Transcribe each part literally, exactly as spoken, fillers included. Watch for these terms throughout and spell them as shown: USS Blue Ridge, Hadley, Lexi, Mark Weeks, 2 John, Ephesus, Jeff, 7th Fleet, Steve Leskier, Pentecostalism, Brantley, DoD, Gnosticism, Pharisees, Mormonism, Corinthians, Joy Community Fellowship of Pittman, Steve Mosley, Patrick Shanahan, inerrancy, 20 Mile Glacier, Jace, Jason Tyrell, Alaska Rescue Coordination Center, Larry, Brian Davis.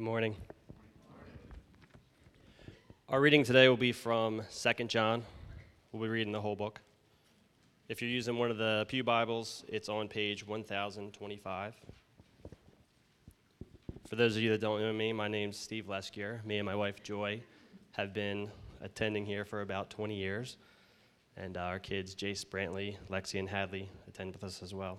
Good morning. Our reading today will be from Second John. We'll be reading the whole book. If you're using one of the Pew Bibles, it's on page one thousand twenty-five. For those of you that don't know me, my name's Steve Leskier. Me and my wife, Joy, have been attending here for about twenty years. And our kids, Jace, Brantley, Lexi, and Hadley, attend with us as well.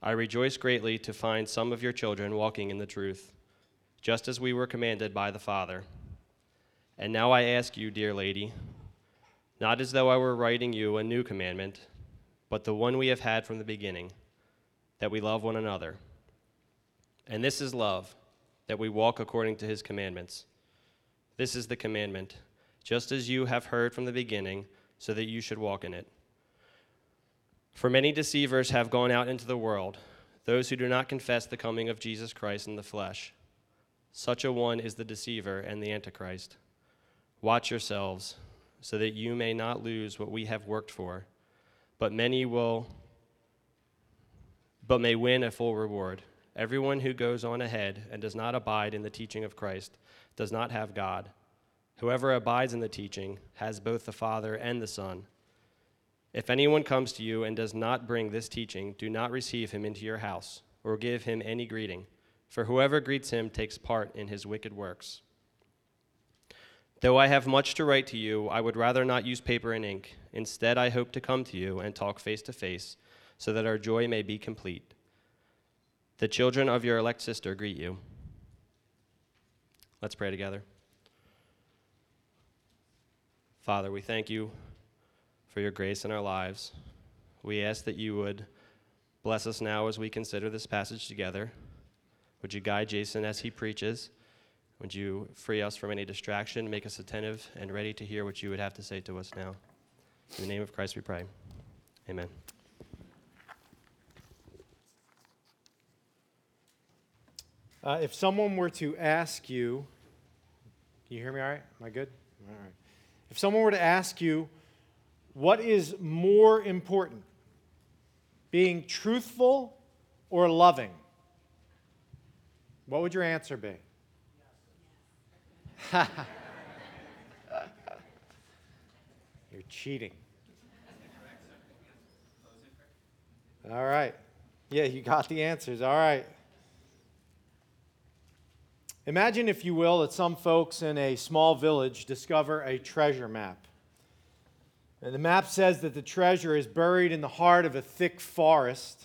I rejoice greatly to find some of your children walking in the truth, just as we were commanded by the Father. And now I ask you, dear lady, not as though I were writing you a new commandment, but the one we have had from the beginning, that we love one another. And this is love, that we walk according to his commandments. This is the commandment, just as you have heard from the beginning, so that you should walk in it. For many deceivers have gone out into the world, those who do not confess the coming of Jesus Christ in the flesh. Such a one is the deceiver and the antichrist. Watch yourselves, so that you may not lose what we have worked for, but many will, but may win a full reward. Everyone who goes on ahead and does not abide in the teaching of Christ does not have God. Whoever abides in the teaching has both the Father and the Son. If anyone comes to you and does not bring this teaching, do not receive him into your house or give him any greeting, for whoever greets him takes part in his wicked works. Though I have much to write to you, I would rather not use paper and ink. Instead, I hope to come to you and talk face to face, so that our joy may be complete. The children of your elect sister greet you. Let's pray together. Father, we thank you for your grace in our lives. We ask that you would bless us now as we consider this passage together. Would you guide Jason as he preaches? Would you free us from any distraction, make us attentive and ready to hear what you would have to say to us now? In the name of Christ we pray. Amen. Uh, if someone were to ask you, can you hear me all right? Am I good? All right. If someone were to ask you, what is more important, being truthful or loving? What would your answer be? You're cheating. All right. Yeah, you got the answers. All right. Imagine, if you will, that some folks in a small village discover a treasure map. And the map says that the treasure is buried in the heart of a thick forest.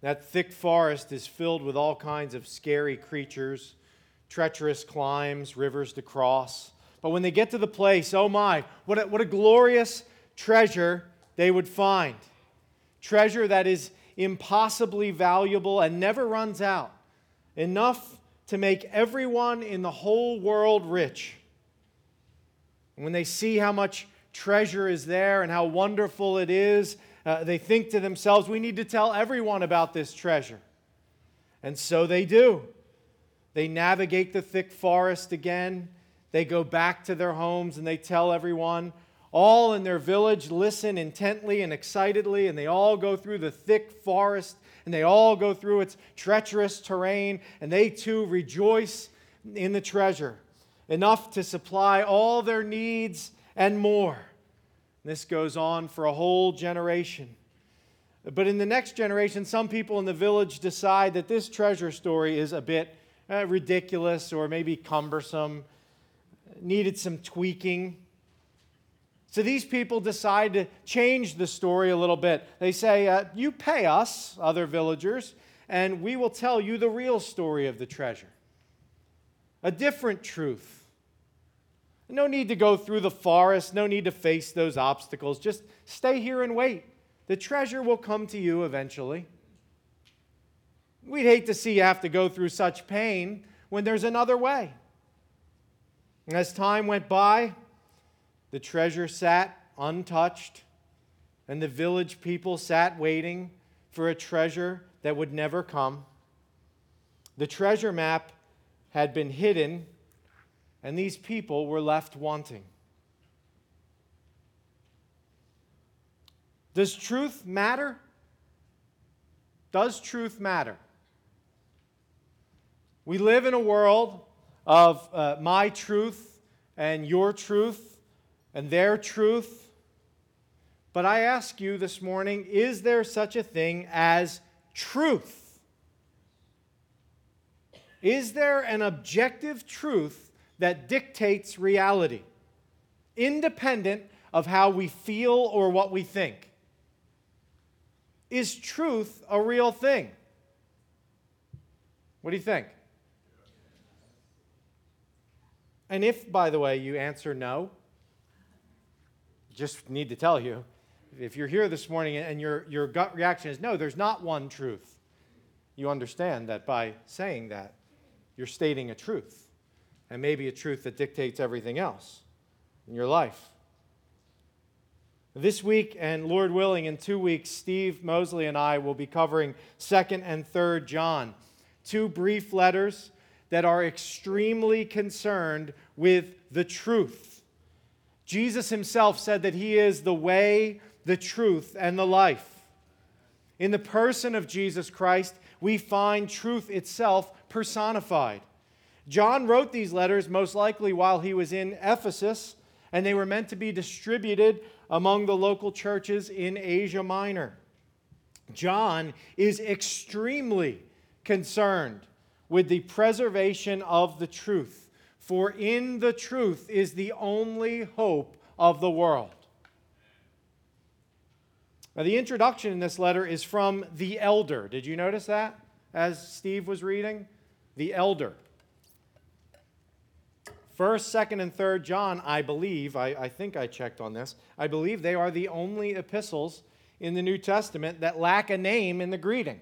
That thick forest is filled with all kinds of scary creatures, treacherous climbs, rivers to cross. But when they get to the place, oh my, what a, what a glorious treasure they would find. Treasure that is impossibly valuable and never runs out. Enough to make everyone in the whole world rich. And when they see how much treasure is there and how wonderful it is, uh, they think to themselves, we need to tell everyone about this treasure. And so they do. They navigate the thick forest again. They go back to their homes and they tell everyone. All in their village listen intently and excitedly, and they all go through the thick forest and they all go through its treacherous terrain, and they too rejoice in the treasure, enough to supply all their needs and more. And this goes on for a whole generation. But in the next generation, some people in the village decide that this treasure story is a bit uh, ridiculous or maybe cumbersome, needed some tweaking. So these people decide to change the story a little bit. They say, uh, you pay us, other villagers, and we will tell you the real story of the treasure. A different truth. No need to go through the forest. No need to face those obstacles. Just stay here and wait. The treasure will come to you eventually. We'd hate to see you have to go through such pain when there's another way. And as time went by, the treasure sat untouched, and the village people sat waiting for a treasure that would never come. The treasure map had been hidden, and these people were left wanting. Does truth matter? Does truth matter? We live in a world of uh, my truth and your truth and their truth. But I ask you this morning, is there such a thing as truth? Is there an objective truth that dictates reality, independent of how we feel or what we think? Is truth a real thing? What do you think? And if, by the way, you answer no, just need to tell you, if you're here this morning and your, your gut reaction is no, there's not one truth, you understand that by saying that, you're stating a truth, and maybe a truth that dictates everything else in your life. This week, and Lord willing, in two weeks, Steve Mosley and I will be covering Second and Third John, two brief letters that are extremely concerned with the truth. Jesus himself said that he is the way, the truth, and the life. In the person of Jesus Christ, we find truth itself personified. John wrote these letters most likely while he was in Ephesus, and they were meant to be distributed among the local churches in Asia Minor. John is extremely concerned with the preservation of the truth, for in the truth is the only hope of the world. Now, the introduction in this letter is from the elder. Did you notice that as Steve was reading? The elder. First, Second, and Third John, I believe, I, I think I checked on this, I believe they are the only epistles in the New Testament that lack a name in the greeting.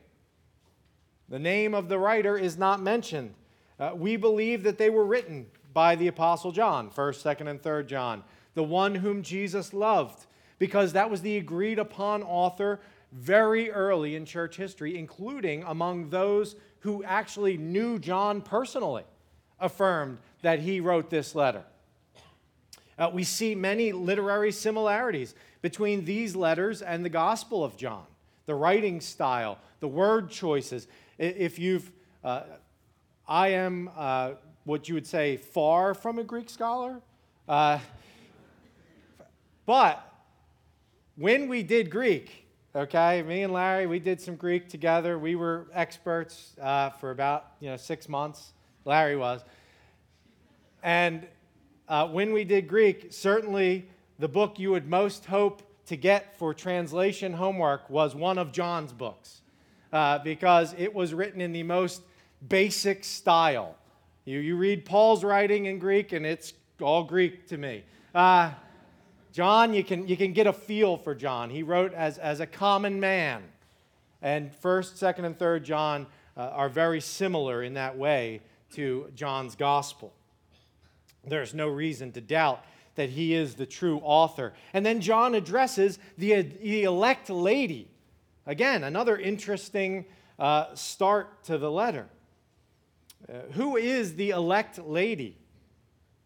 The name of the writer is not mentioned. Uh, we believe that they were written by the Apostle John, First, Second, and Third John, the one whom Jesus loved, because that was the agreed-upon author very early in church history, including among those who actually knew John personally, affirmed that he wrote this letter. Uh, we see many literary similarities between these letters and the Gospel of John, the writing style, the word choices. If you've, uh, I am uh, what you would say far from a Greek scholar, uh, but when we did Greek, okay, me and Larry, we did some Greek together. We were experts uh, for about you know six months. Larry was. And uh, when we did Greek, certainly the book you would most hope to get for translation homework was one of John's books, uh, because it was written in the most basic style. You, you read Paul's writing in Greek, and it's all Greek to me. Uh, John, you can you can get a feel for John. He wrote as, as a common man. And First, Second, and Third John uh, are very similar in that way to John's gospel. There's no reason to doubt that he is the true author. And then John addresses the, the elect lady. Again, another interesting uh, start to the letter. Uh, who is the elect lady?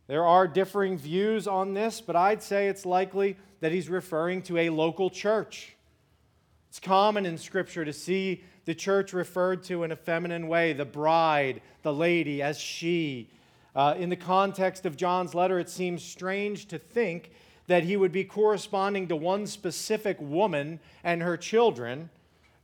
There are differing views on this, but I'd say it's likely that he's referring to a local church. It's common in Scripture to see the church referred to in a feminine way, the bride, the lady, as she. Uh, in the context of John's letter, it seems strange to think that he would be corresponding to one specific woman and her children,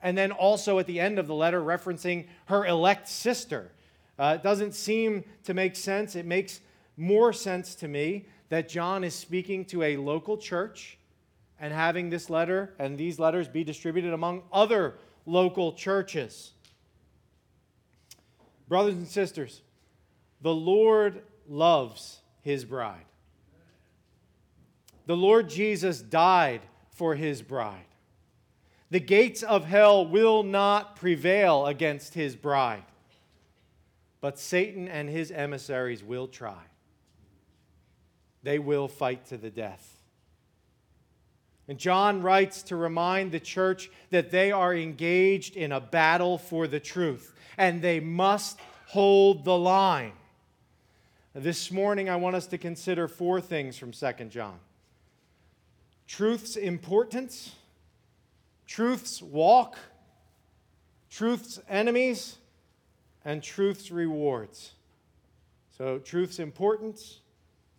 and then also at the end of the letter referencing her elect sister. Uh, it doesn't seem to make sense. It makes more sense to me that John is speaking to a local church and having this letter and these letters be distributed among other local churches. Brothers and sisters, the Lord loves his bride. The Lord Jesus died for his bride. The gates of hell will not prevail against his bride, but Satan and his emissaries will try. They will fight to the death. And John writes to remind the church that they are engaged in a battle for the truth, and they must hold the line. This morning, I want us to consider four things from Second John. Truth's importance, truth's walk, truth's enemies, and truth's rewards. So, truth's importance,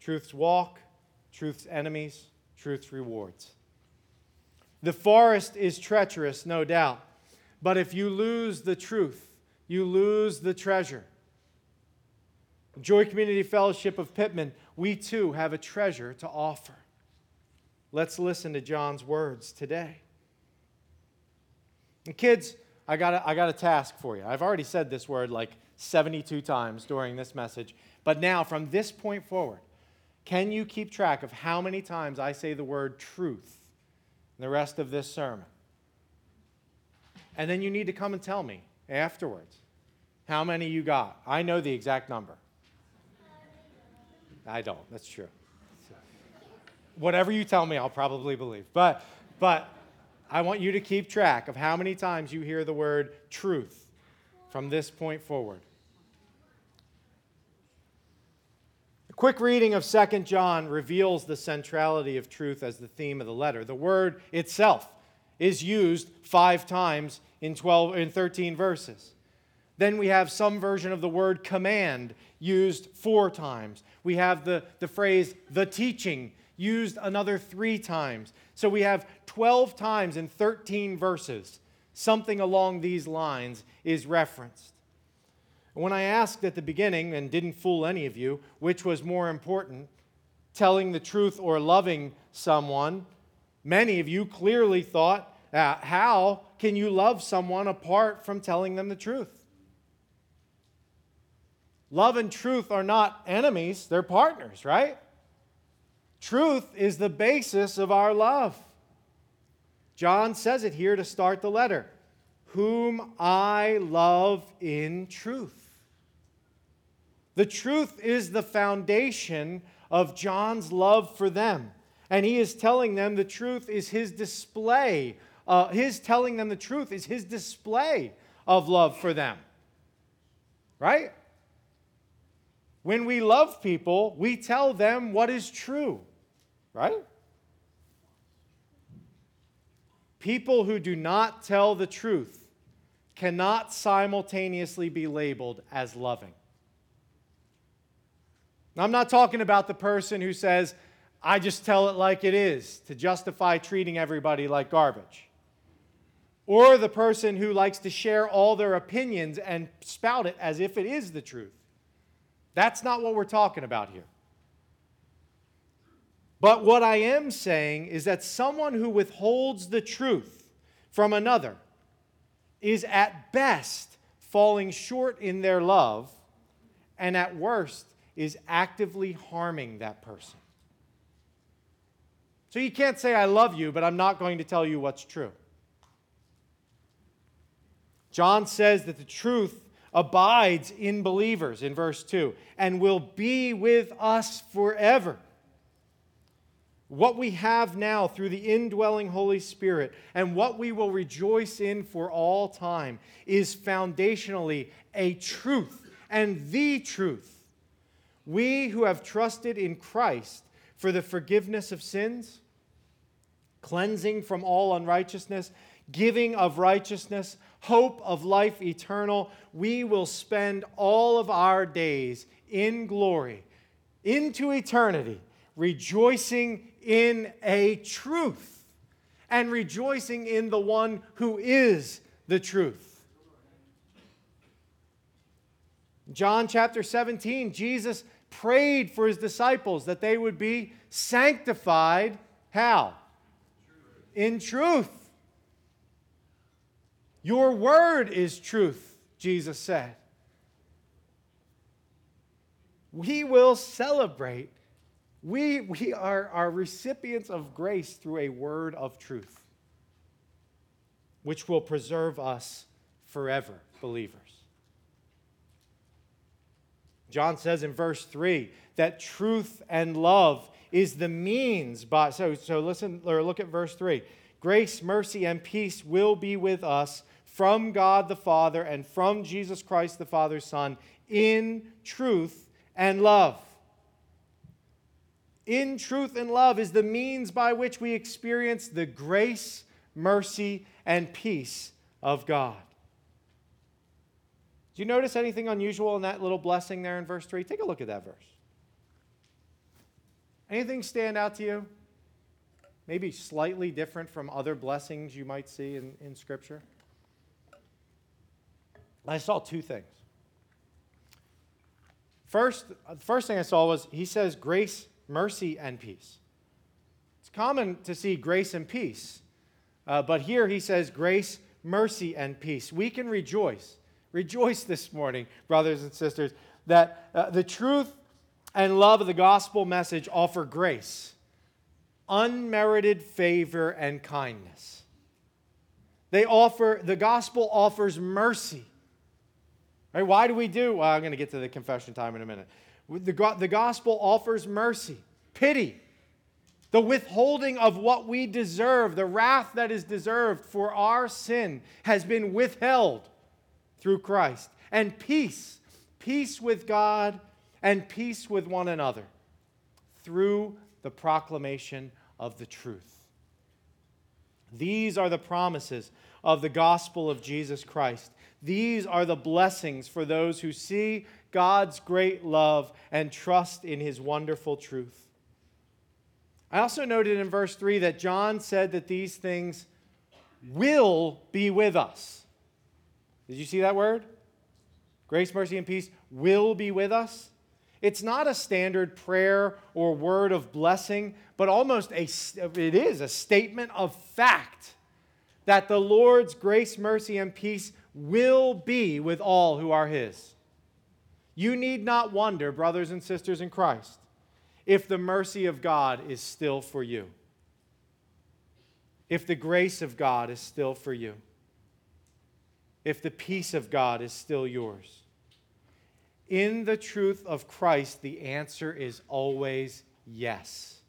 truth's walk, truth's enemies, truth's rewards. The forest is treacherous, no doubt, but if you lose the truth, you lose the treasure. Joy Community Fellowship of Pittman, we too have a treasure to offer. Let's listen to John's words today. And kids, I got a, I got a task for you. I've already said this word like seventy-two times during this message, but now from this point forward, can you keep track of how many times I say the word truth in the rest of this sermon? And then you need to come and tell me afterwards how many you got. I know the exact number. I don't. That's true. Whatever you tell me, I'll probably believe. But, but I want you to keep track of how many times you hear the word truth from this point forward. A quick reading of Second John reveals the centrality of truth as the theme of the letter. The word itself is used five times in twelve, in thirteen verses. Then we have some version of the word command used four times. We have the, the phrase the teaching used another three times. So we have twelve times in thirteen verses. Something along these lines is referenced. When I asked at the beginning, and didn't fool any of you, which was more important, telling the truth or loving someone, many of you clearly thought, uh, how can you love someone apart from telling them the truth? Love and truth are not enemies, they're partners, right? Truth is the basis of our love. John says it here to start the letter. Whom I love in truth. The truth is the foundation of John's love for them. And he is telling them the truth is his display. Uh, his telling them the truth is his display of love for them. Right? When we love people, we tell them what is true, right? People who do not tell the truth cannot simultaneously be labeled as loving. Now, I'm not talking about the person who says, I just tell it like it is to justify treating everybody like garbage. Or the person who likes to share all their opinions and spout it as if it is the truth. That's not what we're talking about here. But what I am saying is that someone who withholds the truth from another is at best falling short in their love, and at worst is actively harming that person. So you can't say, I love you, but I'm not going to tell you what's true. John says that the truth abides in believers, in verse two, and will be with us forever. What we have now through the indwelling Holy Spirit and what we will rejoice in for all time is foundationally a truth and the truth. We who have trusted in Christ for the forgiveness of sins, cleansing from all unrighteousness, giving of righteousness, hope of life eternal, we will spend all of our days in glory, into eternity, rejoicing in a truth and rejoicing in the one who is the truth. John chapter seventeen, Jesus prayed for his disciples that they would be sanctified, how? In truth. Your word is truth, Jesus said. We will celebrate. We, we are, are recipients of grace through a word of truth. which will preserve us forever, believers. John says in verse three that truth and love is the means by, so, so listen, or look at verse three. Grace, mercy, and peace will be with us from God the Father and from Jesus Christ the Father's Son in truth and love. In truth and love is the means by which we experience the grace, mercy, and peace of God. Do you notice anything unusual in that little blessing there in verse three? Take a look at that verse. Anything stand out to you? Maybe slightly different from other blessings you might see in, in Scripture? I saw two things. First, the first thing I saw was he says grace, mercy, and peace. It's common to see grace and peace, uh, but here he says grace, mercy, and peace. We can rejoice. Rejoice this morning, brothers and sisters, that uh, the truth and love of the gospel message offer grace, unmerited favor, and kindness. They offer, the gospel offers mercy. Right? Why do we do? Well, I'm going to get to the confession time in a minute. The, go- the gospel offers mercy, pity, the withholding of what we deserve, the wrath that is deserved for our sin has been withheld through Christ. And peace, peace with God and peace with one another through the proclamation of the truth. These are the promises of the gospel of Jesus Christ. These are the blessings for those who see God's great love and trust in His wonderful truth. I also noted in verse three that John said that these things will be with us. Did you see that word? Grace, mercy, and peace will be with us. It's not a standard prayer or word of blessing, but almost a, it is a statement of fact that the Lord's grace, mercy, and peace will be with all who are His. You need not wonder, brothers and sisters in Christ, if the mercy of God is still for you, if the grace of God is still for you, if the peace of God is still yours. In the truth of Christ, the answer is always yes.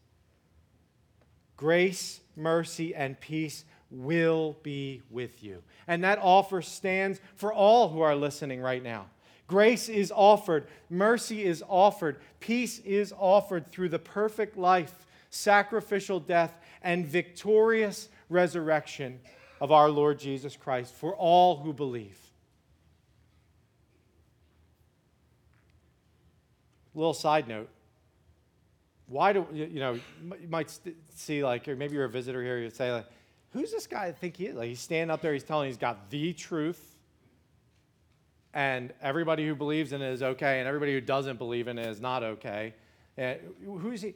Grace, mercy, and peace will be with you. And that offer stands for all who are listening right now. Grace is offered, mercy is offered, peace is offered through the perfect life, sacrificial death, and victorious resurrection of our Lord Jesus Christ for all who believe. Little side note, why do, you know, you might see like, or maybe you're a visitor here, you'd say like, who's this guy I think he is? Like he's standing up there, he's telling, he's got the truth and everybody who believes in it is okay and everybody who doesn't believe in it is not okay. And who's he?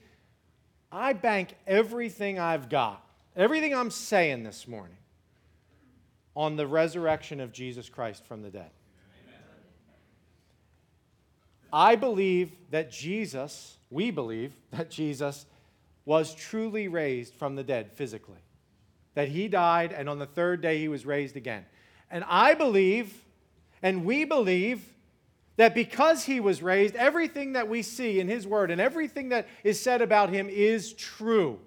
I bank everything I've got, everything I'm saying this morning on the resurrection of Jesus Christ from the dead. I believe that Jesus, we believe that Jesus was truly raised from the dead physically. That He died and on the third day He was raised again. And I believe, and we believe, that because He was raised, everything that we see in His Word and everything that is said about Him is true.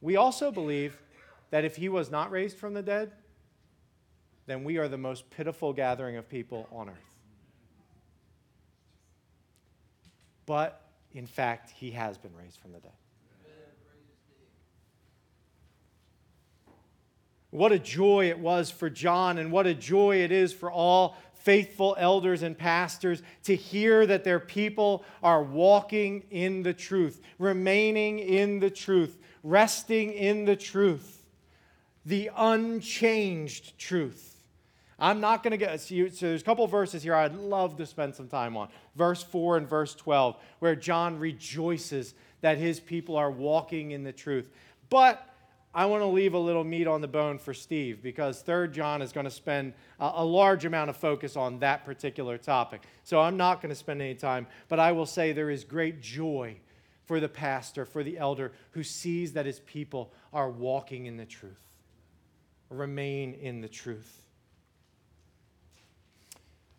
We also believe that if He was not raised from the dead, then we are the most pitiful gathering of people on earth. But, in fact, He has been raised from the dead. What a joy it was for John, and what a joy it is for all faithful elders and pastors to hear that their people are walking in the truth, remaining in the truth, resting in the truth, the unchanged truth. I'm not going to get, so, you, so there's a couple verses here I'd love to spend some time on. Verse four and verse twelve, where John rejoices that his people are walking in the truth. But I want to leave a little meat on the bone for Steve, because Third John is going to spend a, a large amount of focus on that particular topic. So I'm not going to spend any time, but I will say there is great joy for the pastor, for the elder, who sees that his people are walking in the truth. remain in the truth.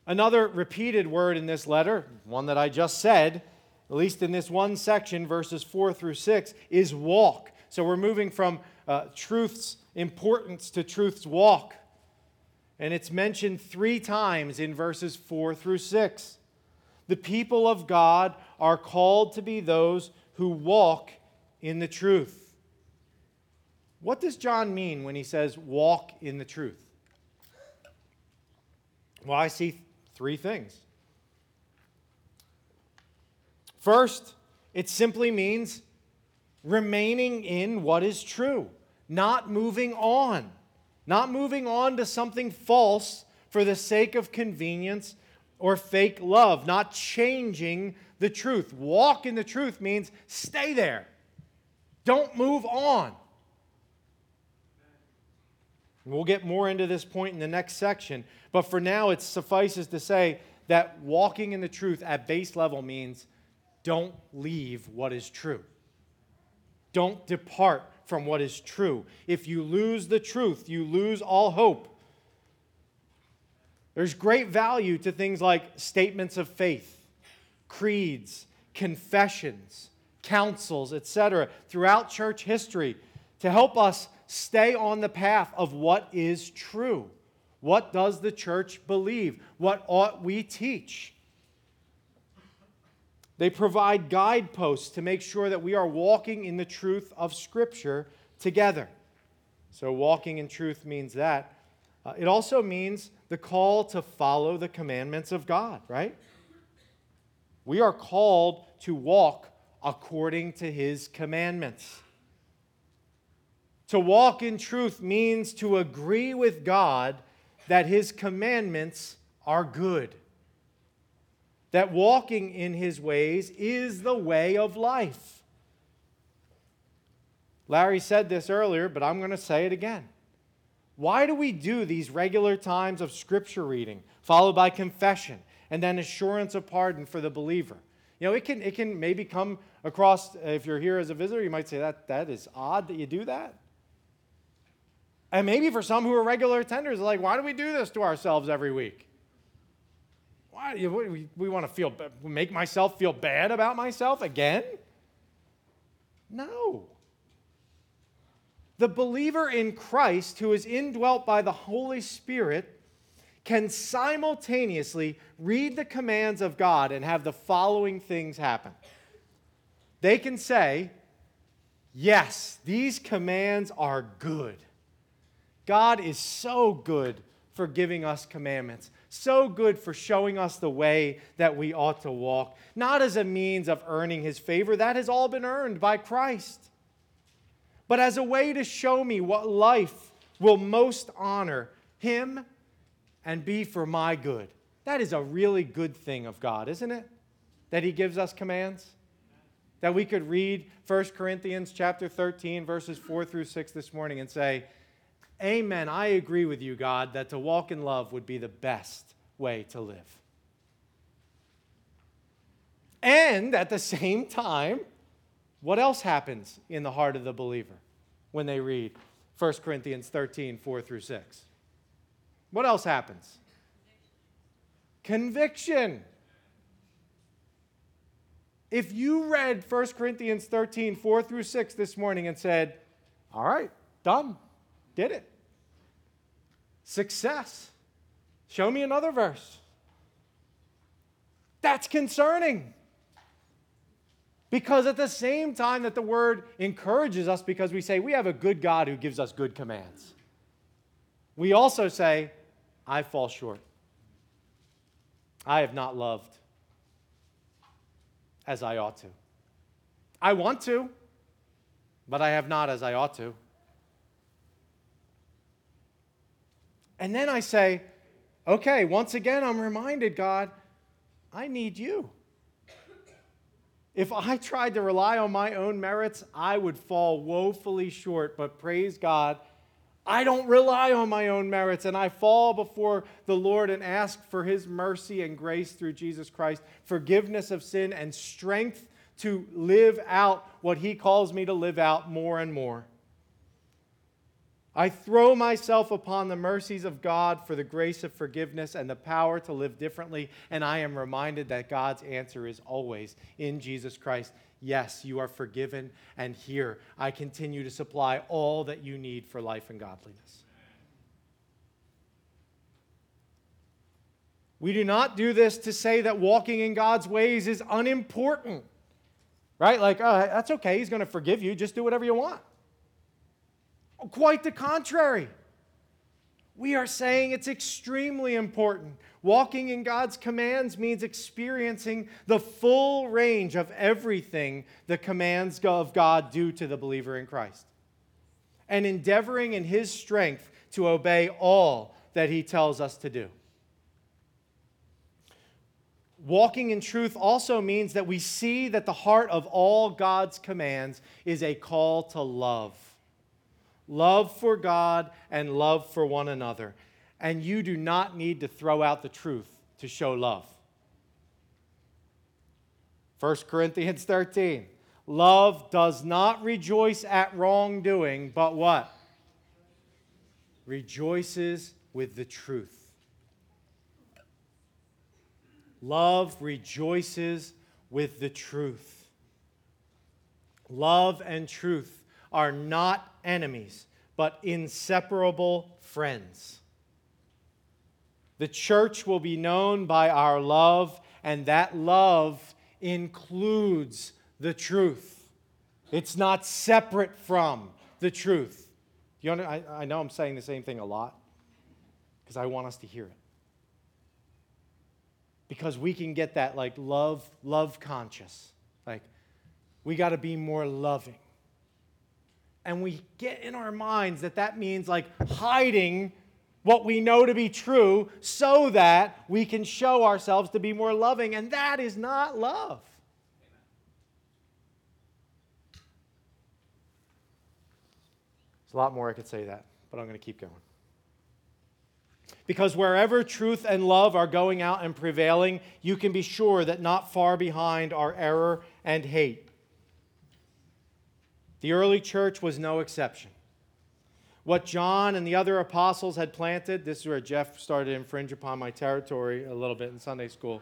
Another repeated word in this letter, one that I just said, at least in this one section, verses four through six, is walk. So we're moving from uh, truth's importance to truth's walk. And it's mentioned three times in verses four through six. The people of God are called to be those who walk in the truth. What does John mean when he says walk in the truth? Well, I see three things. First, it simply means remaining in what is true, not moving on, not moving on to something false for the sake of convenience or fake love, not changing the truth. Walk in the truth means stay there. Don't move on. We'll get more into this point in the next section, but for now it suffices to say that walking in the truth at base level means don't leave what is true. Don't depart from what is true. If you lose the truth, you lose all hope. There's great value to things like statements of faith, creeds, confessions, councils, et cetera, throughout church history to help us stay on the path of what is true. What does the church believe? What ought we teach? They provide guideposts to make sure that we are walking in the truth of Scripture together. So walking in truth means that. Uh, it also means the call to follow the commandments of God, right? We are called to walk according to His commandments. To walk in truth means to agree with God that His commandments are good. That walking in His ways is the way of life. Larry said this earlier, but I'm going to say it again. Why do we do these regular times of Scripture reading, followed by confession, and then assurance of pardon for the believer? You know, it can it can maybe come across, if you're here as a visitor, you might say, that that is odd that you do that. And maybe for some who are regular attenders, like, why do we do this to ourselves every week? Why do we, we want to feel make myself feel bad about myself again? No. The believer in Christ, who is indwelt by the Holy Spirit, can simultaneously read the commands of God and have the following things happen. They can say, yes, these commands are good. God is so good for giving us commandments, so good for showing us the way that we ought to walk, not as a means of earning His favor. That has all been earned by Christ, but as a way to show me what life will most honor Him and be for my good. That is a really good thing of God, isn't it? That He gives us commands. That we could read First Corinthians chapter thirteen, verses four through six this morning and say, amen, I agree with you, God, that to walk in love would be the best way to live. And at the same time, what else happens in the heart of the believer when they read First Corinthians thirteen, four through six? What else happens? Conviction. Conviction. If you read First Corinthians thirteen, four through six this morning and said, all right, done, did it, success, show me another verse, that's concerning. Because at the same time that the Word encourages us, because we say we have a good God who gives us good commands, we also say, I fall short. I have not loved as I ought to. I want to, but I have not as I ought to. And then I say, okay, once again, I'm reminded, God, I need you. If I tried to rely on my own merits, I would fall woefully short, but praise God, I don't rely on my own merits, and I fall before the Lord and ask for His mercy and grace through Jesus Christ, forgiveness of sin and strength to live out what He calls me to live out more and more. I throw myself upon the mercies of God for the grace of forgiveness and the power to live differently, and I am reminded that God's answer is always in Jesus Christ. Yes, you are forgiven, and here I continue to supply all that you need for life and godliness. We do not do this to say that walking in God's ways is unimportant, right? Like, oh, that's okay, he's going to forgive you, just do whatever you want. Quite the contrary. We are saying it's extremely important. Walking in God's commands means experiencing the full range of everything the commands of God do to the believer in Christ, and endeavoring in His strength to obey all that He tells us to do. Walking in truth also means that we see that the heart of all God's commands is a call to love. Love for God and love for one another. And you do not need to throw out the truth to show love. First Corinthians thirteen. Love does not rejoice at wrongdoing, but what? Rejoices with the truth. Love rejoices with the truth. Love and truth are not enemies, but inseparable friends. The church will be known by our love, and that love includes the truth. It's not separate from the truth. You under, I, I know I'm saying the same thing a lot, because I want us to hear it. Because we can get that like love, love conscious. Like, we got to be more loving. And we get in our minds that that means like hiding what we know to be true so that we can show ourselves to be more loving. And that is not love. Amen. There's a lot more I could say that, but I'm going to keep going. Because wherever truth and love are going out and prevailing, you can be sure that not far behind are error and hate. The early church was no exception. What John and the other apostles had planted, this is where Jeff started to infringe upon my territory a little bit in Sunday school.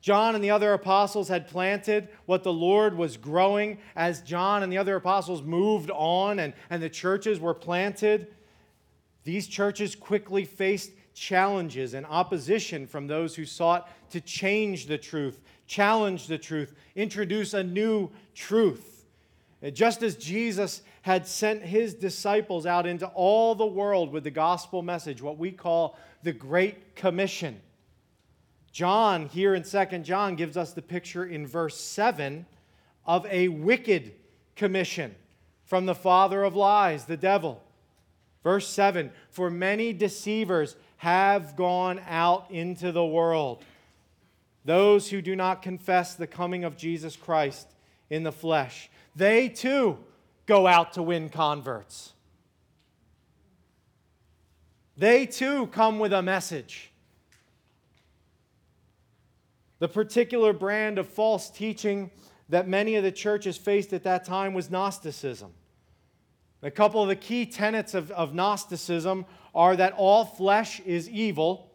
John and the other apostles had planted, what the Lord was growing as John and the other apostles moved on and, and the churches were planted. These churches quickly faced challenges and opposition from those who sought to change the truth, challenge the truth, introduce a new truth. Just as Jesus had sent his disciples out into all the world with the gospel message, what we call the Great Commission. John, here in Second John, gives us the picture in verse seven of a wicked commission from the father of lies, the devil. Verse seven, for many deceivers have gone out into the world. Those who do not confess the coming of Jesus Christ in the flesh, they too go out to win converts. They too come with a message. The particular brand of false teaching that many of the churches faced at that time was Gnosticism. A couple of the key tenets of, of Gnosticism are that all flesh is evil.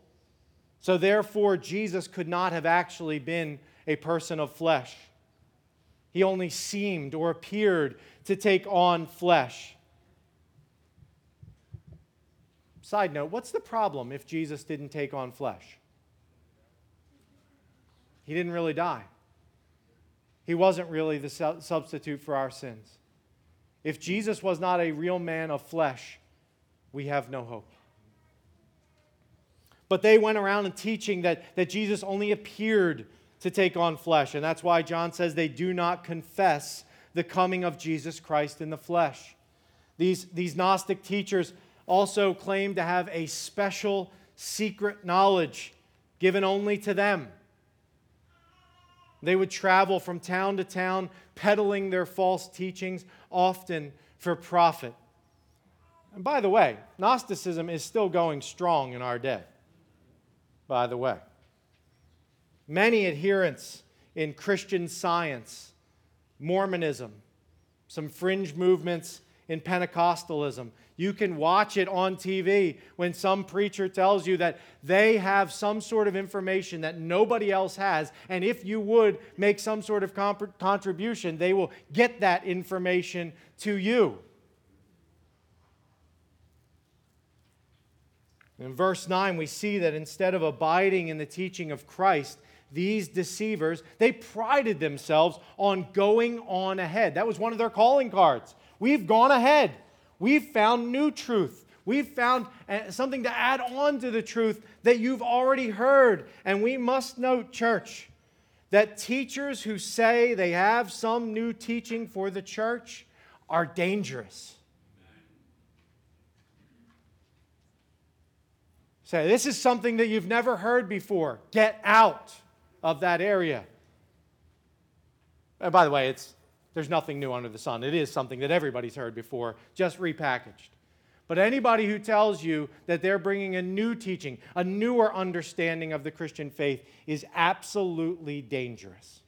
So therefore, Jesus could not have actually been a person of flesh. He only seemed or appeared to take on flesh. Side note, what's the problem if Jesus didn't take on flesh? He didn't really die. He wasn't really the su- substitute for our sins. If Jesus was not a real man of flesh, we have no hope. But they went around and teaching that, that Jesus only appeared to take on flesh. And that's why John says they do not confess the coming of Jesus Christ in the flesh. These, these Gnostic teachers also claim to have a special secret knowledge given only to them. They would travel from town to town peddling their false teachings, often for profit. And by the way, Gnosticism is still going strong in our day. By the way, many adherents in Christian Science, Mormonism, some fringe movements in Pentecostalism. You can watch it on T V when some preacher tells you that they have some sort of information that nobody else has, and if you would make some sort of comp- contribution, they will get that information to you. In verse nine, we see that instead of abiding in the teaching of Christ, these deceivers, they prided themselves on going on ahead. That was one of their calling cards. We've gone ahead. We've found new truth. We've found something to add on to the truth that you've already heard. And we must note, church, that teachers who say they have some new teaching for the church are dangerous. Say, this is something that you've never heard before. Get out of that area. And by the way, it's there's nothing new under the sun. It is something that everybody's heard before, just repackaged. But anybody who tells you that they're bringing a new teaching, a newer understanding of the Christian faith is absolutely dangerous.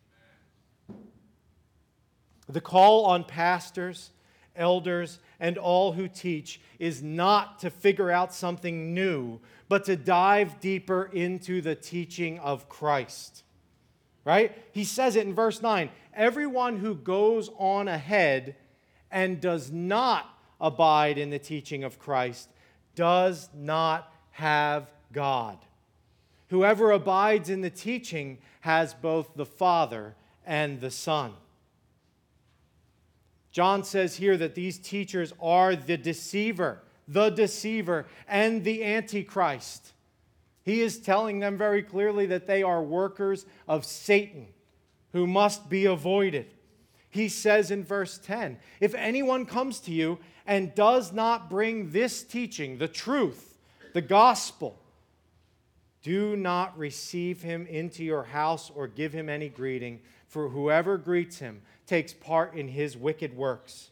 The call on pastors, elders, and all who teach is not to figure out something new, but to dive deeper into the teaching of Christ. Right? He says it in verse nine. Everyone who goes on ahead and does not abide in the teaching of Christ does not have God. Whoever abides in the teaching has both the Father and the Son. John says here that these teachers are the deceiver, the deceiver, and the Antichrist. He is telling them very clearly that they are workers of Satan who must be avoided. He says in verse ten, if anyone comes to you and does not bring this teaching, the truth, the gospel, do not receive him into your house or give him any greeting, for whoever greets him takes part in his wicked works.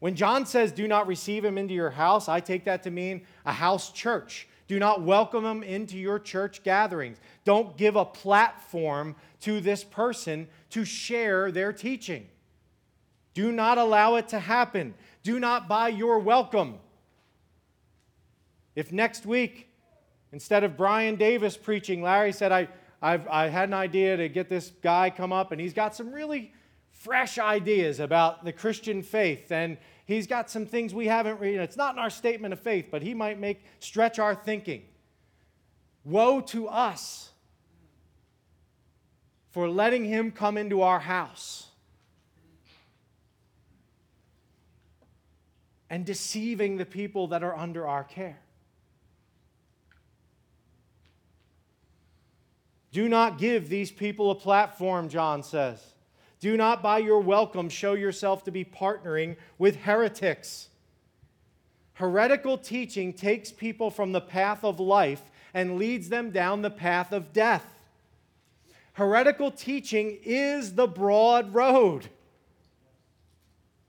When John says, do not receive him into your house, I take that to mean a house church. Do not welcome him into your church gatherings. Don't give a platform to this person to share their teaching. Do not allow it to happen. Do not buy your welcome. If next week, instead of Brian Davis preaching, Larry said, I, I've, I had an idea to get this guy come up, and he's got some really fresh ideas about the Christian faith, and he's got some things we haven't read. It's not in our statement of faith, but he might make stretch our thinking. Woe to us for letting him come into our house and deceiving the people that are under our care. Do not give these people a platform, John says. Do not by your welcome show yourself to be partnering with heretics. Heretical teaching takes people from the path of life and leads them down the path of death. Heretical teaching is the broad road.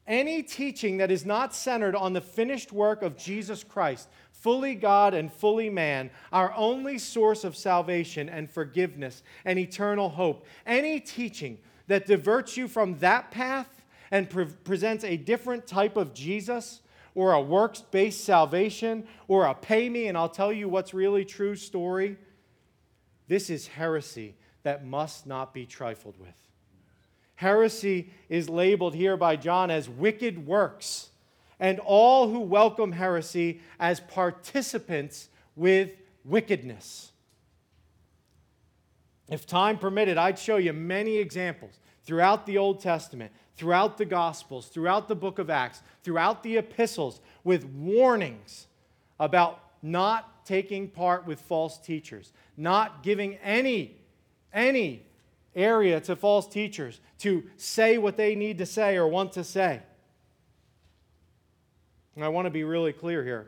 Any teaching that is not centered on the finished work of Jesus Christ, fully God and fully man, our only source of salvation and forgiveness and eternal hope. Any teaching that diverts you from that path and pre- presents a different type of Jesus or a works-based salvation or a pay me and I'll tell you what's really true story, this is heresy that must not be trifled with. Heresy is labeled here by John as wicked works, and all who welcome heresy as participants with wickedness. If time permitted, I'd show you many examples throughout the Old Testament, throughout the Gospels, throughout the book of Acts, throughout the epistles, with warnings about not taking part with false teachers, not giving any, any area to false teachers to say what they need to say or want to say. And I want to be really clear here.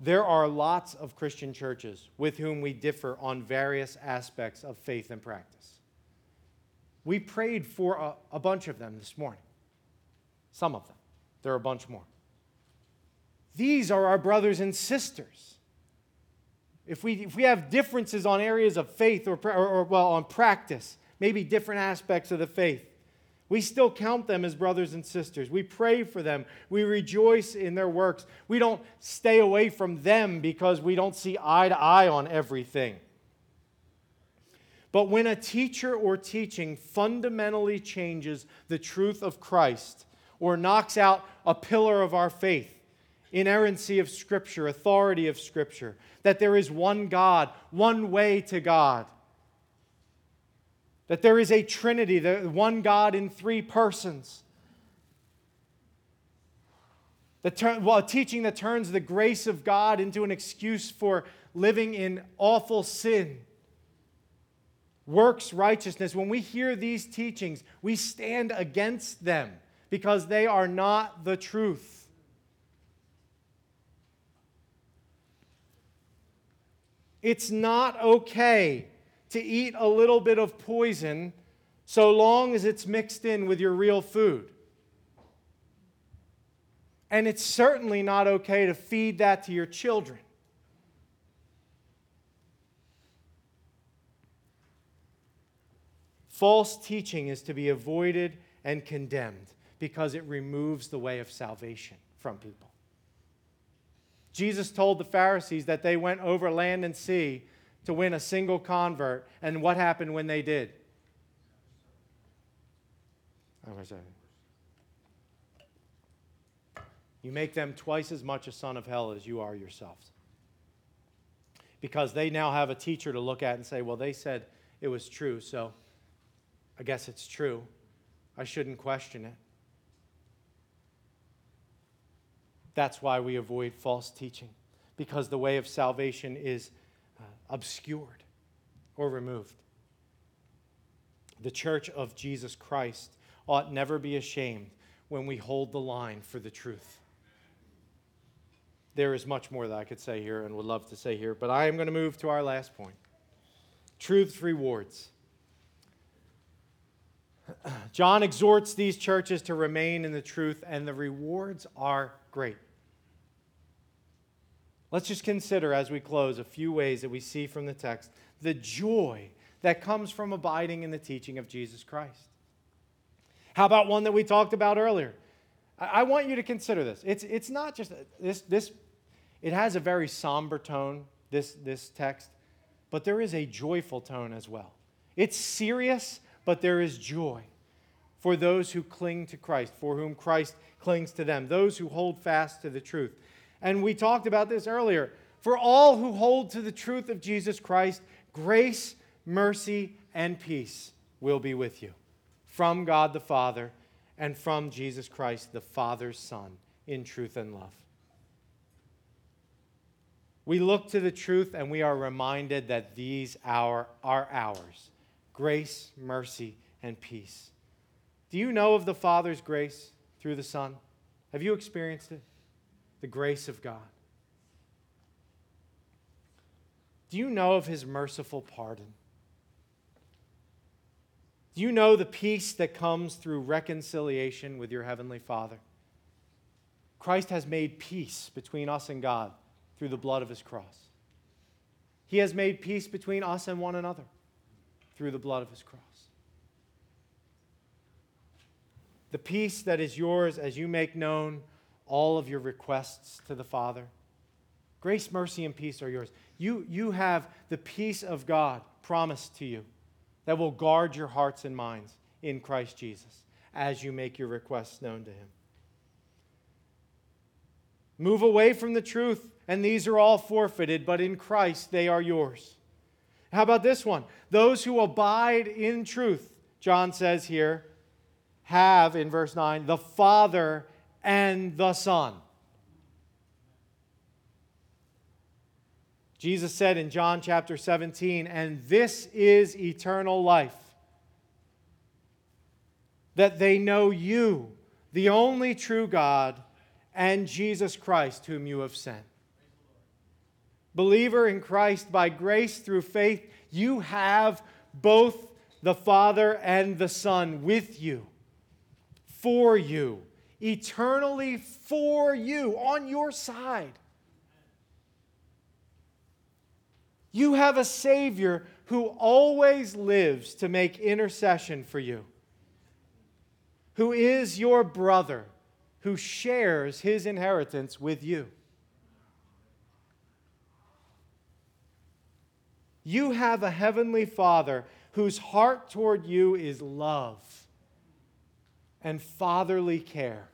There are lots of Christian churches with whom we differ on various aspects of faith and practice. We prayed for a, a bunch of them this morning. Some of them. There are a bunch more. These are our brothers and sisters. If we, if we have differences on areas of faith or, or, or well, on practice, maybe different aspects of the faith, We still count them as brothers and sisters. We pray for them. We rejoice in their works. We don't stay away from them because we don't see eye to eye on everything. But when a teacher or teaching fundamentally changes the truth of Christ or knocks out a pillar of our faith, inerrancy of Scripture, authority of Scripture, that there is one God, one way to God, that there is a Trinity, the one God in three persons. The ter- well, a teaching that turns the grace of God into an excuse for living in awful sin. Works righteousness. When we hear these teachings, we stand against them because they are not the truth. It's not okay to eat a little bit of poison so long as it's mixed in with your real food. And it's certainly not okay to feed that to your children. False teaching is to be avoided and condemned because it removes the way of salvation from people. Jesus told the Pharisees that they went over land and sea to win a single convert, and what happened when they did? You make them twice as much a son of hell as you are yourselves. Because they now have a teacher to look at and say, well, they said it was true, so I guess it's true. I shouldn't question it. That's why we avoid false teaching, because the way of salvation is Uh, obscured or removed. The church of Jesus Christ ought never be ashamed when we hold the line for the truth. There is much more that I could say here and would love to say here, but I am going to move to our last point. Truth's rewards. John exhorts these churches to remain in the truth, and the rewards are great. Let's just consider as we close a few ways that we see from the text the joy that comes from abiding in the teaching of Jesus Christ. How about one that we talked about earlier? I want you to consider this. It's, it's not just this, this, it has a very somber tone, this, this text, but there is a joyful tone as well. It's serious, but there is joy for those who cling to Christ, for whom Christ clings to them, those who hold fast to the truth. And we talked about this earlier. For all who hold to the truth of Jesus Christ, grace, mercy, and peace will be with you from God the Father and from Jesus Christ, the Father's Son, in truth and love. We look to the truth and we are reminded that these are ours. Grace, mercy, and peace. Do you know of the Father's grace through the Son? Have you experienced it? The grace of God. Do you know of His merciful pardon? Do you know the peace that comes through reconciliation with your Heavenly Father? Christ has made peace between us and God through the blood of His cross. He has made peace between us and one another through the blood of His cross. The peace that is yours as you make known all of your requests to the Father. Grace, mercy, and peace are yours. You, you have the peace of God promised to you that will guard your hearts and minds in Christ Jesus as you make your requests known to Him. Move away from the truth, and these are all forfeited, but in Christ they are yours. How about this one? Those who abide in truth, John says here, have, in verse nine, the Father and the Son. Jesus said in John chapter seventeen, and this is eternal life, that they know you, the only true God, and Jesus Christ, whom you have sent. Believer in Christ, by grace through faith, you have both the Father and the Son with you, for you, eternally for you, on your side. You have a Savior who always lives to make intercession for you. who is your brother, who shares his inheritance with you. You have a heavenly Father whose heart toward you is love and fatherly care,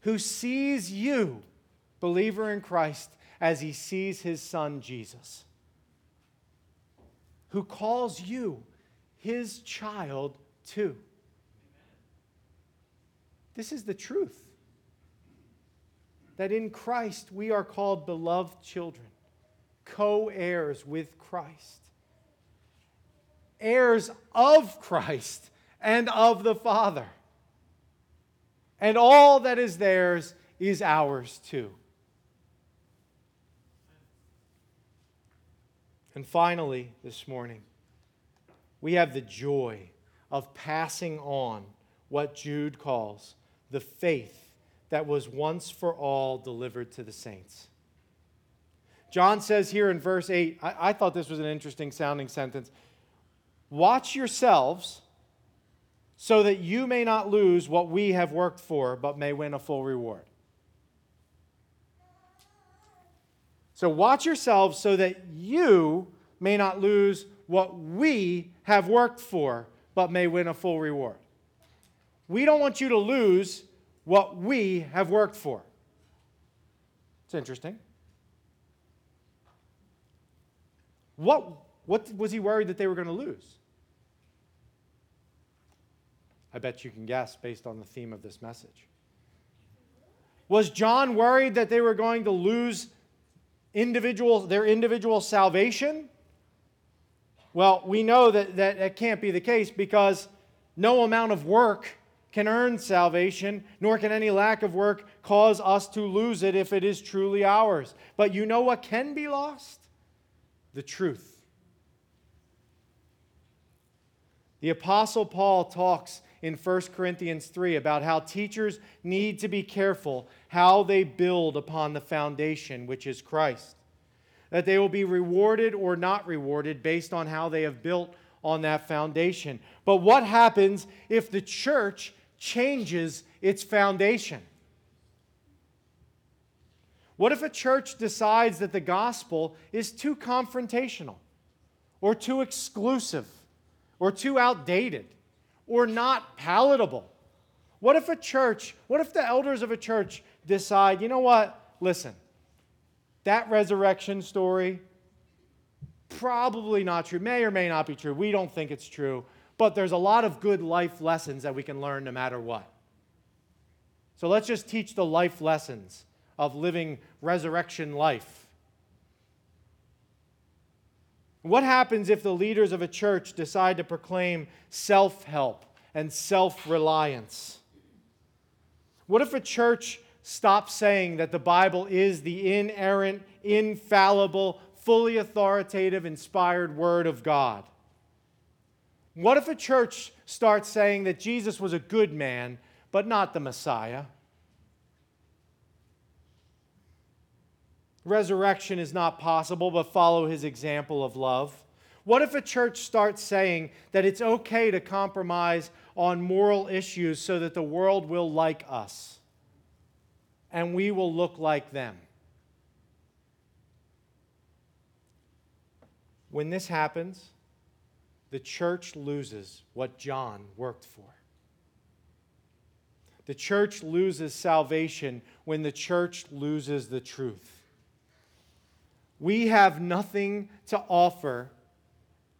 who sees you, believer in Christ, as he sees his Son, Jesus, who calls you his child too. This is the truth, that in Christ we are called beloved children, co-heirs with Christ, heirs of Christ and of the Father. And all that is theirs is ours too. And finally, this morning, we have the joy of passing on what Jude calls the faith that was once for all delivered to the saints. John says here in verse eight, I, I thought this was an interesting sounding sentence. Watch yourselves so that you may not lose what we have worked for, but may win a full reward. So watch yourselves so that you may not lose what we have worked for, but may win a full reward. We don't want you to lose what we have worked for. It's interesting. What, what was he worried that they were going to lose? I bet you can guess based on the theme of this message. Was John worried that they were going to lose individual, their individual salvation? Well, we know that, that that can't be the case, because no amount of work can earn salvation, nor can any lack of work cause us to lose it if it is truly ours. But you know what can be lost? The truth. The Apostle Paul talks in First Corinthians three about how teachers need to be careful how they build upon the foundation, which is Christ, that they will be rewarded or not rewarded based on how they have built on that foundation. But what happens if the church changes its foundation? What if a church decides that the gospel is too confrontational, or too exclusive, or too outdated, or not palatable? What if a church, what if the elders of a church decide, you know what, listen, that resurrection story, probably not true, may or may not be true. We don't think it's true, but there's a lot of good life lessons that we can learn no matter what. So let's just teach the life lessons of living resurrection life. What happens if the leaders of a church decide to proclaim self-help and self-reliance? What if a church stops saying that the Bible is the inerrant, infallible, fully authoritative, inspired Word of God? What if a church starts saying that Jesus was a good man, but not the Messiah? Resurrection is not possible, but follow his example of love. What if a church starts saying that it's okay to compromise on moral issues so that the world will like us and we will look like them? When this happens, the church loses what John worked for. The church loses salvation when the church loses the truth. We have nothing to offer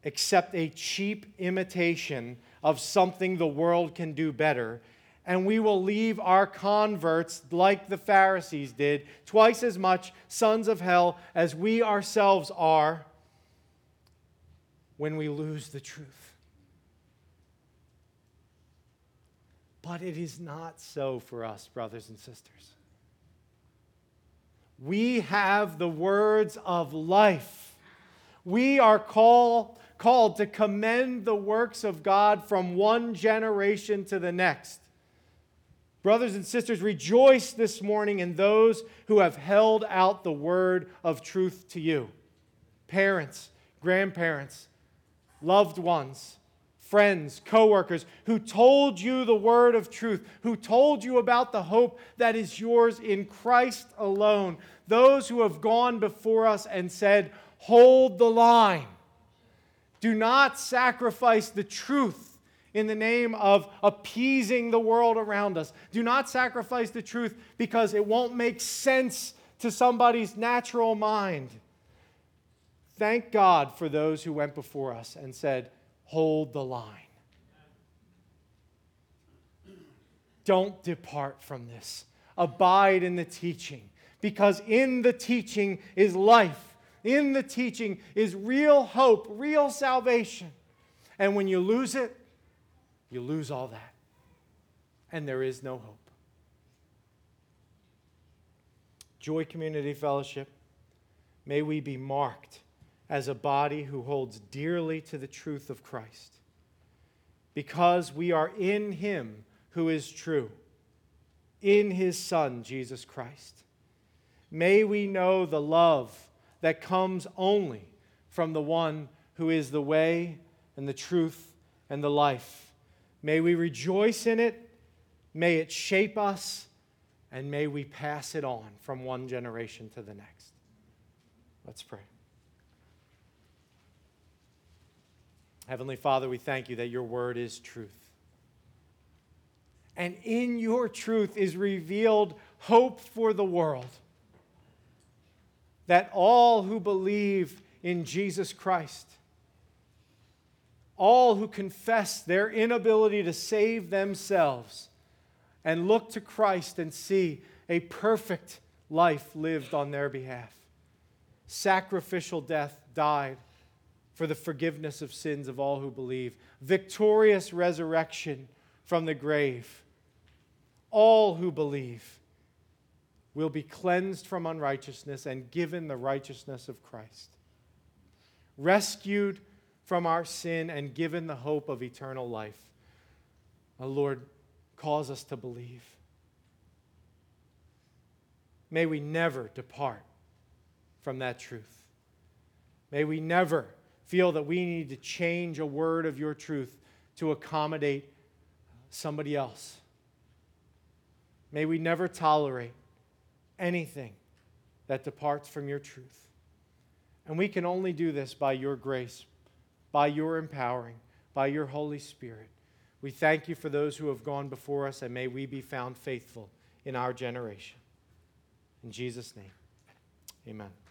except a cheap imitation of something the world can do better, and we will leave our converts, like the Pharisees did, twice as much sons of hell as we ourselves are, when we lose the truth. But it is not so for us, brothers and sisters. We have the words of life. We are call, called to commend the works of God from one generation to the next. Brothers and sisters, rejoice this morning in those who have held out the word of truth to you. Parents, grandparents, loved ones, friends, co-workers who told you the word of truth, who told you about the hope that is yours in Christ alone, those who have gone before us and said, hold the line. Do not sacrifice the truth in the name of appeasing the world around us. Do not sacrifice the truth because it won't make sense to somebody's natural mind. Thank God for those who went before us and said, hold the line. Don't depart from this. Abide in the teaching, because in the teaching is life. In the teaching is real hope, real salvation. And when you lose it, you lose all that. And there is no hope. Joy Community Fellowship, may we be marked as a body who holds dearly to the truth of Christ, because we are in Him who is true, in His Son, Jesus Christ. May we know the love that comes only from the one who is the way and the truth and the life. May we rejoice in it, may it shape us, and may we pass it on from one generation to the next. Let's pray. Heavenly Father, we thank you that your word is truth. And in your truth is revealed hope for the world, that all who believe in Jesus Christ, all who confess their inability to save themselves and look to Christ and see a perfect life lived on their behalf, sacrificial death died for the forgiveness of sins of all who believe, victorious resurrection from the grave. All who believe will be cleansed from unrighteousness and given the righteousness of Christ, rescued from our sin and given the hope of eternal life. O Lord, cause us to believe. May we never depart from that truth. May we never feel that we need to change a word of your truth to accommodate somebody else. May we never tolerate anything that departs from your truth. And we can only do this by your grace, by your empowering, by your Holy Spirit. We thank you for those who have gone before us, and may we be found faithful in our generation. In Jesus' name, amen.